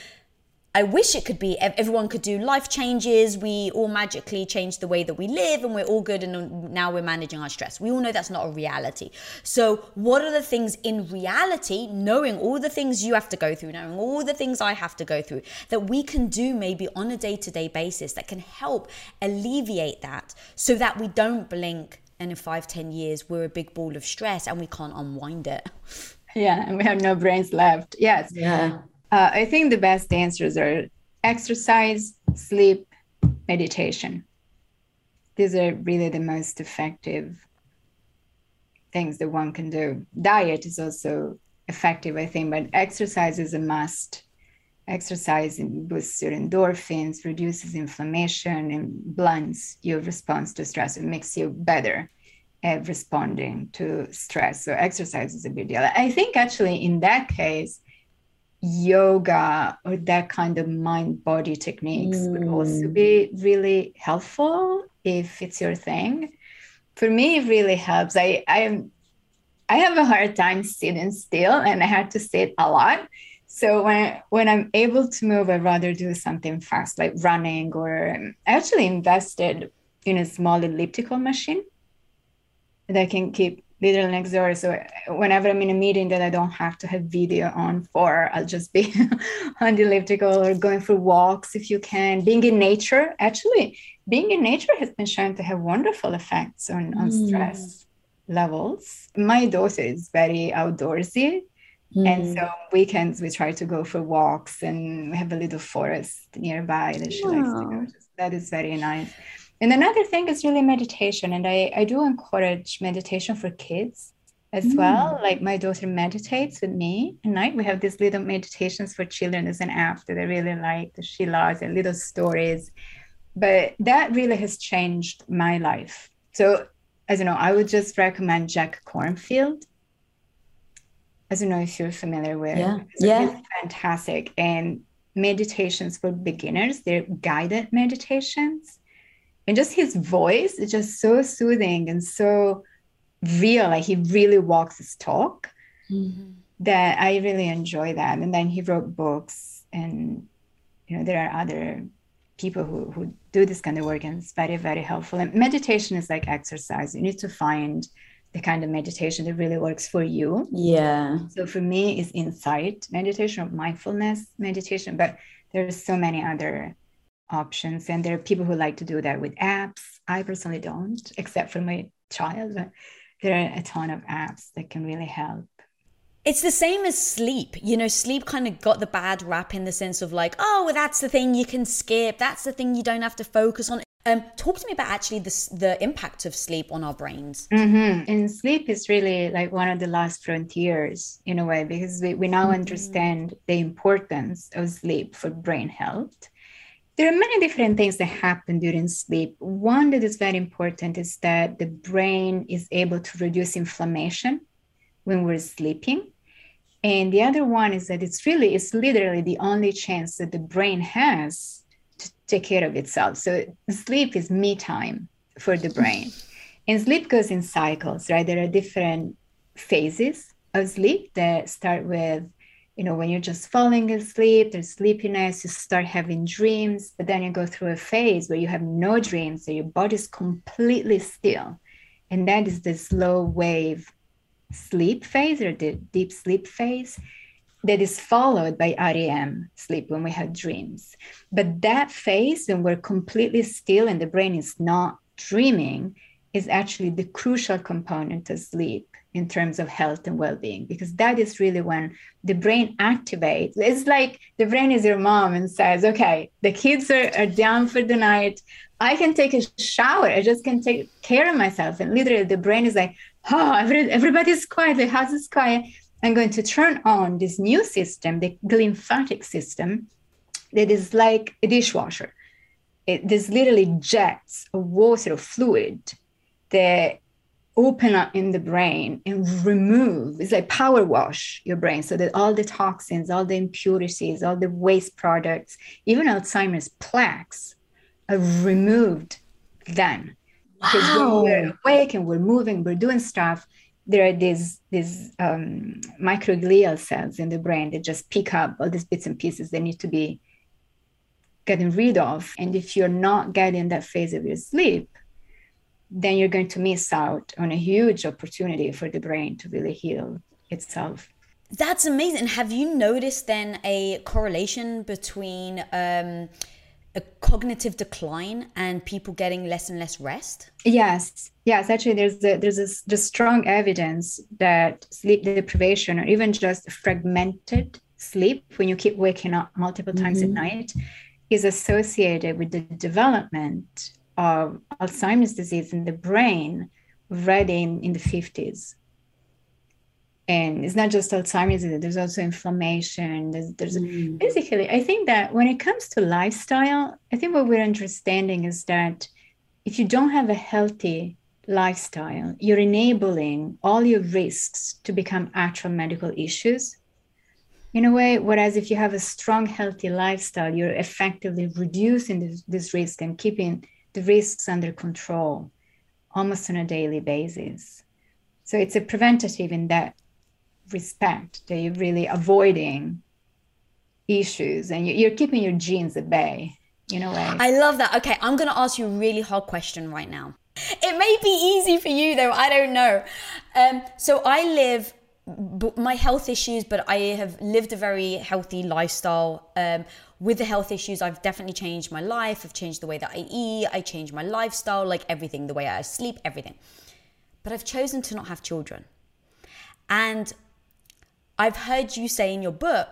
I wish it could be, everyone could do life changes. We all magically change the way that we live and we're all good. And now we're managing our stress. We all know that's not a reality. So what are the things in reality, knowing all the things you have to go through, knowing all the things I have to go through, that we can do maybe on a day-to-day basis that can help alleviate that so that we don't blink and in 5-10 years, we're a big ball of stress and we can't unwind it. Yeah, and we have no brains left. Yes. Yeah. I think the best answers are exercise, sleep, meditation. These are really the most effective things that one can do. Diet is also effective, I think, but exercise is a must. Exercise boosts your endorphins, reduces inflammation, and blunts your response to stress. It makes you better at responding to stress. So exercise is a big deal. I think actually in that case, yoga or that kind of mind-body techniques would also be really helpful if it's your thing. For me, it really helps. I have a hard time sitting still and I have to sit a lot. So when I'm able to move, I'd rather do something fast, like running, or I actually invested in a small elliptical machine that I can keep literally next door. So whenever I'm in a meeting that I don't have to have video on for, I'll just be on the elliptical or going for walks if you can. Being in nature, actually, being in nature has been shown to have wonderful effects on stress levels. My daughter is very outdoorsy. And so weekends we try to go for walks and we have a little forest nearby that she likes to go to. That is very nice. And another thing is really meditation. And I do encourage meditation for kids as well. Like my daughter meditates with me at night. We have these little meditations for children. There's an app that I really like that she loves, and little stories. But that really has changed my life. So as you know, I would just recommend Jack Kornfield. I don't know if you're familiar with it. It's fantastic. And meditations for beginners, they're guided meditations. And just his voice is just so soothing and so real. Like he really walks his talk that I really enjoy that. And then he wrote books, and there are other people who do this kind of work, and it's very, very helpful. And meditation is like exercise. You need to find the kind of meditation that really works for you. Yeah. So for me, it's insight meditation or mindfulness meditation, but there are so many other options. And there are people who like to do that with apps. I personally don't, except for my child, but there are a ton of apps that can really help. It's the same as sleep. Sleep kind of got the bad rap in the sense of like, oh, well, that's the thing you can skip. That's the thing you don't have to focus on. Talk to me about actually the impact of sleep on our brains. And sleep is really like one of the last frontiers in a way, because we now understand the importance of sleep for brain health. There are many different things that happen during sleep. One that is very important is that the brain is able to reduce inflammation when we're sleeping. And the other one is that it's literally the only chance that the brain has to take care of itself. So sleep is me time for the brain. And sleep goes in cycles, right? There are different phases of sleep that start with, when you're just falling asleep, there's sleepiness, you start having dreams, but then you go through a phase where you have no dreams, so your body's completely still. And that is the slow wave sleep phase or the deep sleep phase. that is followed by REM sleep when we have dreams. But that phase when we're completely still and the brain is not dreaming is actually the crucial component of sleep in terms of health and well-being, because that is really when the brain activates. It's like the brain is your mom and says, okay, the kids are down for the night. I can take a shower. I just can take care of myself. And literally the brain is like, oh, everybody's quiet. The house is quiet. I'm going to turn on this new system, the glymphatic system, that is like a dishwasher. There's literally jets of water, fluid that open up in the brain and remove. It's like power wash your brain so that all the toxins, all the impurities, all the waste products, even Alzheimer's plaques are removed then. Wow. Because when we're awake and we're moving, we're doing stuff, there are these microglial cells in the brain that just pick up all these bits and pieces that need to be getting rid of. And if you're not getting that phase of your sleep, then you're going to miss out on a huge opportunity for the brain to really heal itself. That's amazing. Have you noticed then a correlation between a cognitive decline and people getting less and less rest? Yes. Actually, there's strong evidence that sleep deprivation, or even just fragmented sleep, when you keep waking up multiple times at night, is associated with the development of Alzheimer's disease in the brain already in the 50s. And it's not just Alzheimer's disease, there's also inflammation. There's basically, I think that when it comes to lifestyle, I think what we're understanding is that if you don't have a healthy lifestyle, you're enabling all your risks to become actual medical issues in a way, whereas if you have a strong, healthy lifestyle, you're effectively reducing this risk and keeping the risks under control almost on a daily basis. So it's a preventative in that respect, that you're really avoiding issues and you're keeping your genes at bay in a way. I love that. Okay, I'm going to ask you a really hard question right now. It may be easy for you though, I don't know. So I live my health issues, but I have lived a very healthy lifestyle. With the health issues, I've definitely changed my life. I've changed the way that I eat. I changed my lifestyle, like everything, the way I sleep, everything. But I've chosen to not have children. And I've heard you say in your book,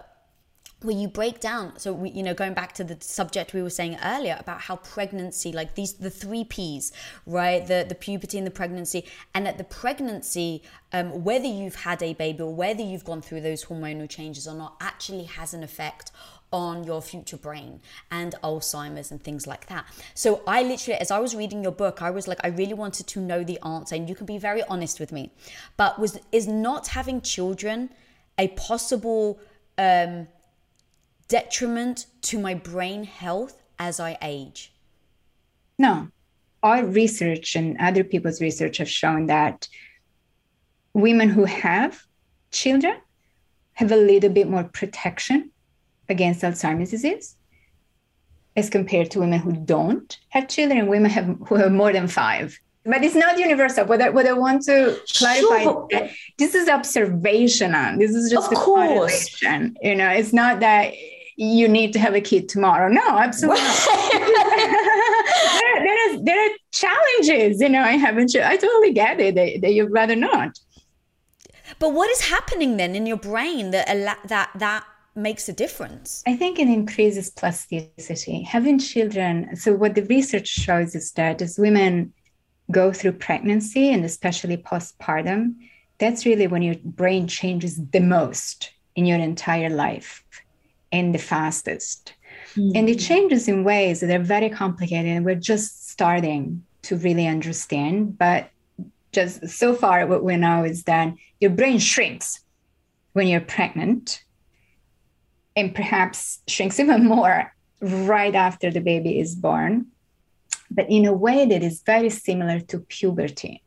where you break down, so we, going back to the subject we were saying earlier about how pregnancy, like the 3 Ps, right? The puberty and the pregnancy, and at the pregnancy, whether you've had a baby or whether you've gone through those hormonal changes or not, actually has an effect on your future brain and Alzheimer's and things like that. So I literally, as I was reading your book, I was like, I really wanted to know the answer, and you can be very honest with me, but is not having children a possible detriment to my brain health as I age? No. Our research and other people's research have shown that women who have children have a little bit more protection against Alzheimer's disease as compared to women who don't have children, and women who have more than 5. But it's not universal. What I want to clarify, sure, is that this is observational. This is just a correlation. It's not that you need to have a kid tomorrow. No, absolutely not. there are challenges, in having children. I totally get it that you'd rather not. But what is happening then in your brain that makes a difference? I think it increases plasticity. Having children, so what the research shows is that as women go through pregnancy and especially postpartum, that's really when your brain changes the most in your entire life and the fastest. And it changes in ways that are very complicated, and we're just starting to really understand. But just so far, what we know is that your brain shrinks when you're pregnant, and perhaps shrinks even more right after the baby is born, but in a way that is very similar to puberty.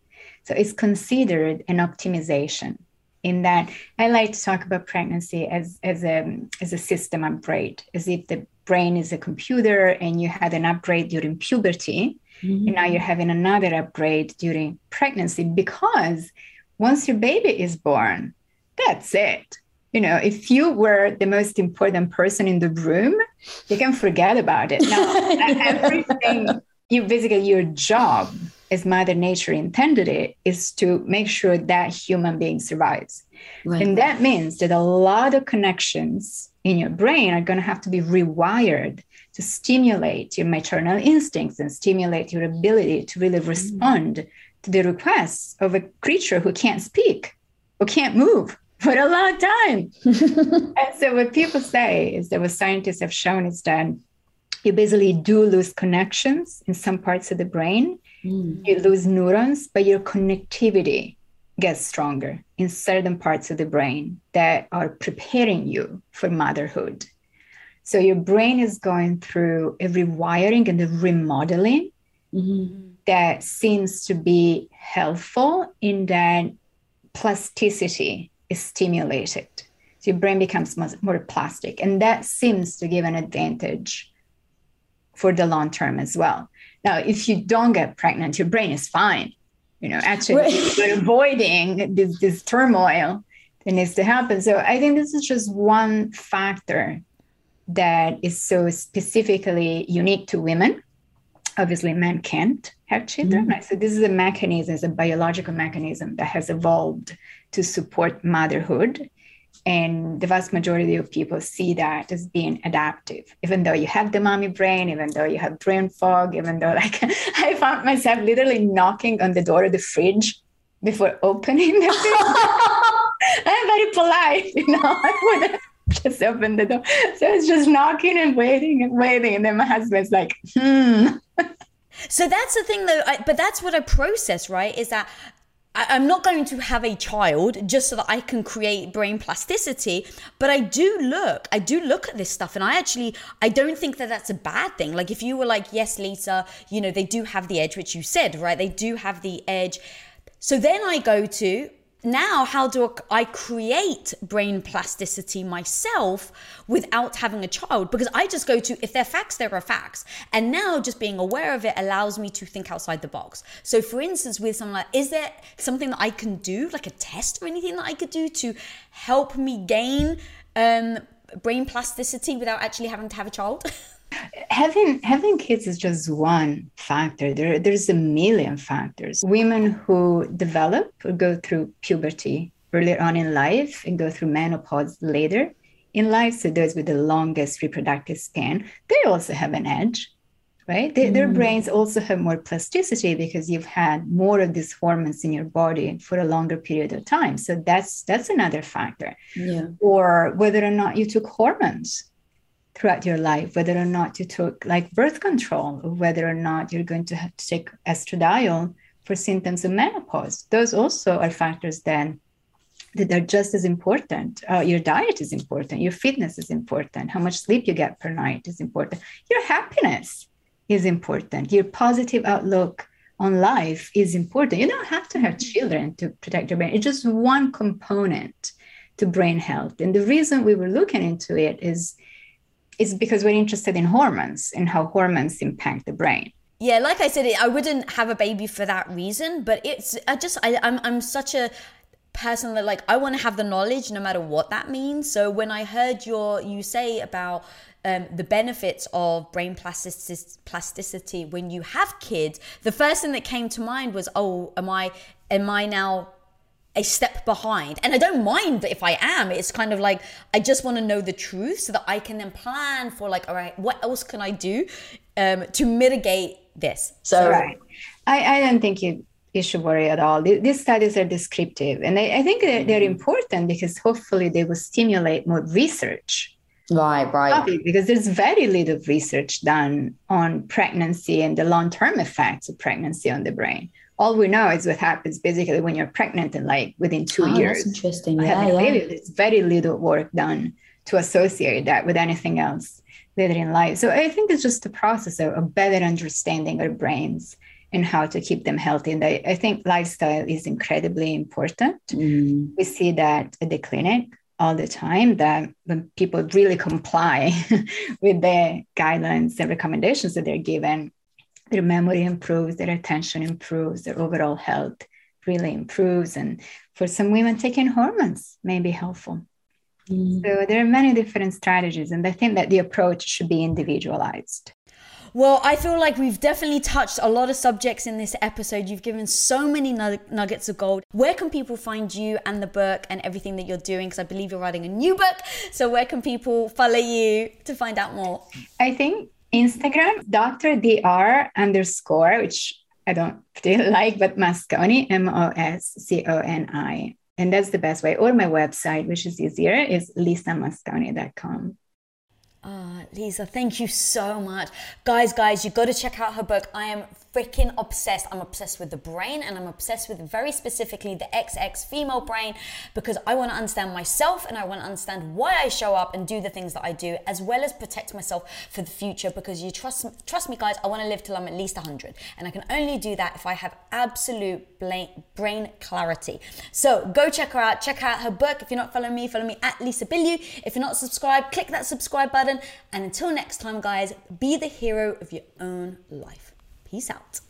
So it's considered an optimization, in that I like to talk about pregnancy as a system upgrade, as if the brain is a computer and you had an upgrade during puberty, and now you're having another upgrade during pregnancy, because once your baby is born, that's it. you know, if you were the most important person in the room, you can forget about it. No, everything, you basically, your job as Mother Nature intended it is to make sure that human being survives. Right. And that means that a lot of connections in your brain are going to have to be rewired to stimulate your maternal instincts and stimulate your ability to really respond to the requests of a creature who can't speak or can't move for a long time. And so what people say is that what scientists have shown is that you basically do lose connections in some parts of the brain. You lose neurons, but your connectivity gets stronger in certain parts of the brain that are preparing you for motherhood. So your brain is going through a rewiring and a remodeling that seems to be helpful in that plasticity is stimulated. So your brain becomes more plastic, and that seems to give an advantage for the long term as well. Now, if you don't get pregnant, your brain is fine. You know, actually, you're avoiding this turmoil that needs to happen. So I think this is just one factor that is so specifically unique to women. Obviously, men can't have children, right? So this is a mechanism, it's a biological mechanism that has evolved to support motherhood. And the vast majority of people see that as being adaptive, even though you have the mommy brain, even though you have brain fog, even though, like, I found myself literally knocking on the door of the fridge before opening the fridge. I'm very polite, you know, I wouldn't just open the door. So it's just knocking and waiting and waiting. And then my husband's like, So that's the thing though, but that's what I process, right? Is that I'm not going to have a child just so that I can create brain plasticity, but I do look at this stuff, and I don't think that that's a bad thing. Like if you were like, yes, Lisa, you know, they do have the edge, which you said, right? They do have the edge. So then I go to, now how do I create brain plasticity myself without having a child? Because I just go to, if they're facts, there are facts. And now just being aware of it allows me to think outside the box. So for instance, with something like, is there something that I can do, like a test or anything that I could do to help me gain brain plasticity without actually having to have a child? Having kids is just one factor. There's a million factors. Women who develop or go through puberty earlier on in life and go through menopause later in life, so those with the longest reproductive span, they also have an edge, right? Their brains also have more plasticity because you've had more of these hormones in your body for a longer period of time. So that's another factor. Yeah. Or whether or not you took hormones throughout your life, whether or not you took like birth control, or whether or not you're going to have to take estradiol for symptoms of menopause. Those also are factors then that are just as important. Your diet is important. Your fitness is important. How much sleep you get per night is important. Your happiness is important. Your positive outlook on life is important. You don't have to have children to protect your brain. It's just one component to brain health. And the reason we were looking into it is because we're interested in hormones and how hormones impact the brain. Yeah, like I said, I wouldn't have a baby for that reason, but I'm such a person that, like, I want to have the knowledge no matter what that means. So when I heard you say about the benefits of brain plasticity when you have kids, the first thing that came to mind was, oh, am I now a step behind? And I don't mind if I am. It's kind of like, I just want to know the truth so that I can then plan for, like, all right, what else can I do to mitigate this? So right. I don't think you should worry at all. These studies are descriptive, and I think they're important because hopefully they will stimulate more research. Right. Because there's very little research done on pregnancy and the long-term effects of pregnancy on the brain. All we know is what happens basically when you're pregnant and, like, within 2 years. That's interesting. Having a baby, there's very little work done to associate that with anything else later in life. So I think it's just the process of a better understanding our brains and how to keep them healthy. And I think lifestyle is incredibly important. We see that at the clinic all the time, that when people really comply with the guidelines and recommendations that they're given, their memory improves, their attention improves, their overall health really improves. And for some women, taking hormones may be helpful. So there are many different strategies, and I think that the approach should be individualized. Well, I feel like we've definitely touched a lot of subjects in this episode. You've given so many nuggets of gold. Where can people find you and the book and everything that you're doing? Because I believe you're writing a new book. So where can people follow you to find out more? I think Instagram, Dr. Dr_, which I don't particularly like, but Mosconi, Mosconi. And that's the best way. Or my website, which is easier, is lisamosconi.com. Lisa, thank you so much. Guys, you got to check out her book. I am freaking obsessed. I'm obsessed with the brain, and I'm obsessed with very specifically the XX female brain, because I want to understand myself and I want to understand why I show up and do the things that I do, as well as protect myself for the future. Because you trust me, guys, I want to live till I'm at least 100, and I can only do that if I have absolute brain clarity. So go check her out. Check out her book. If you're not following me, follow me at Lisa Billieu. If you're not subscribed, click that subscribe button. And until next time, guys, be the hero of your own life. Peace out.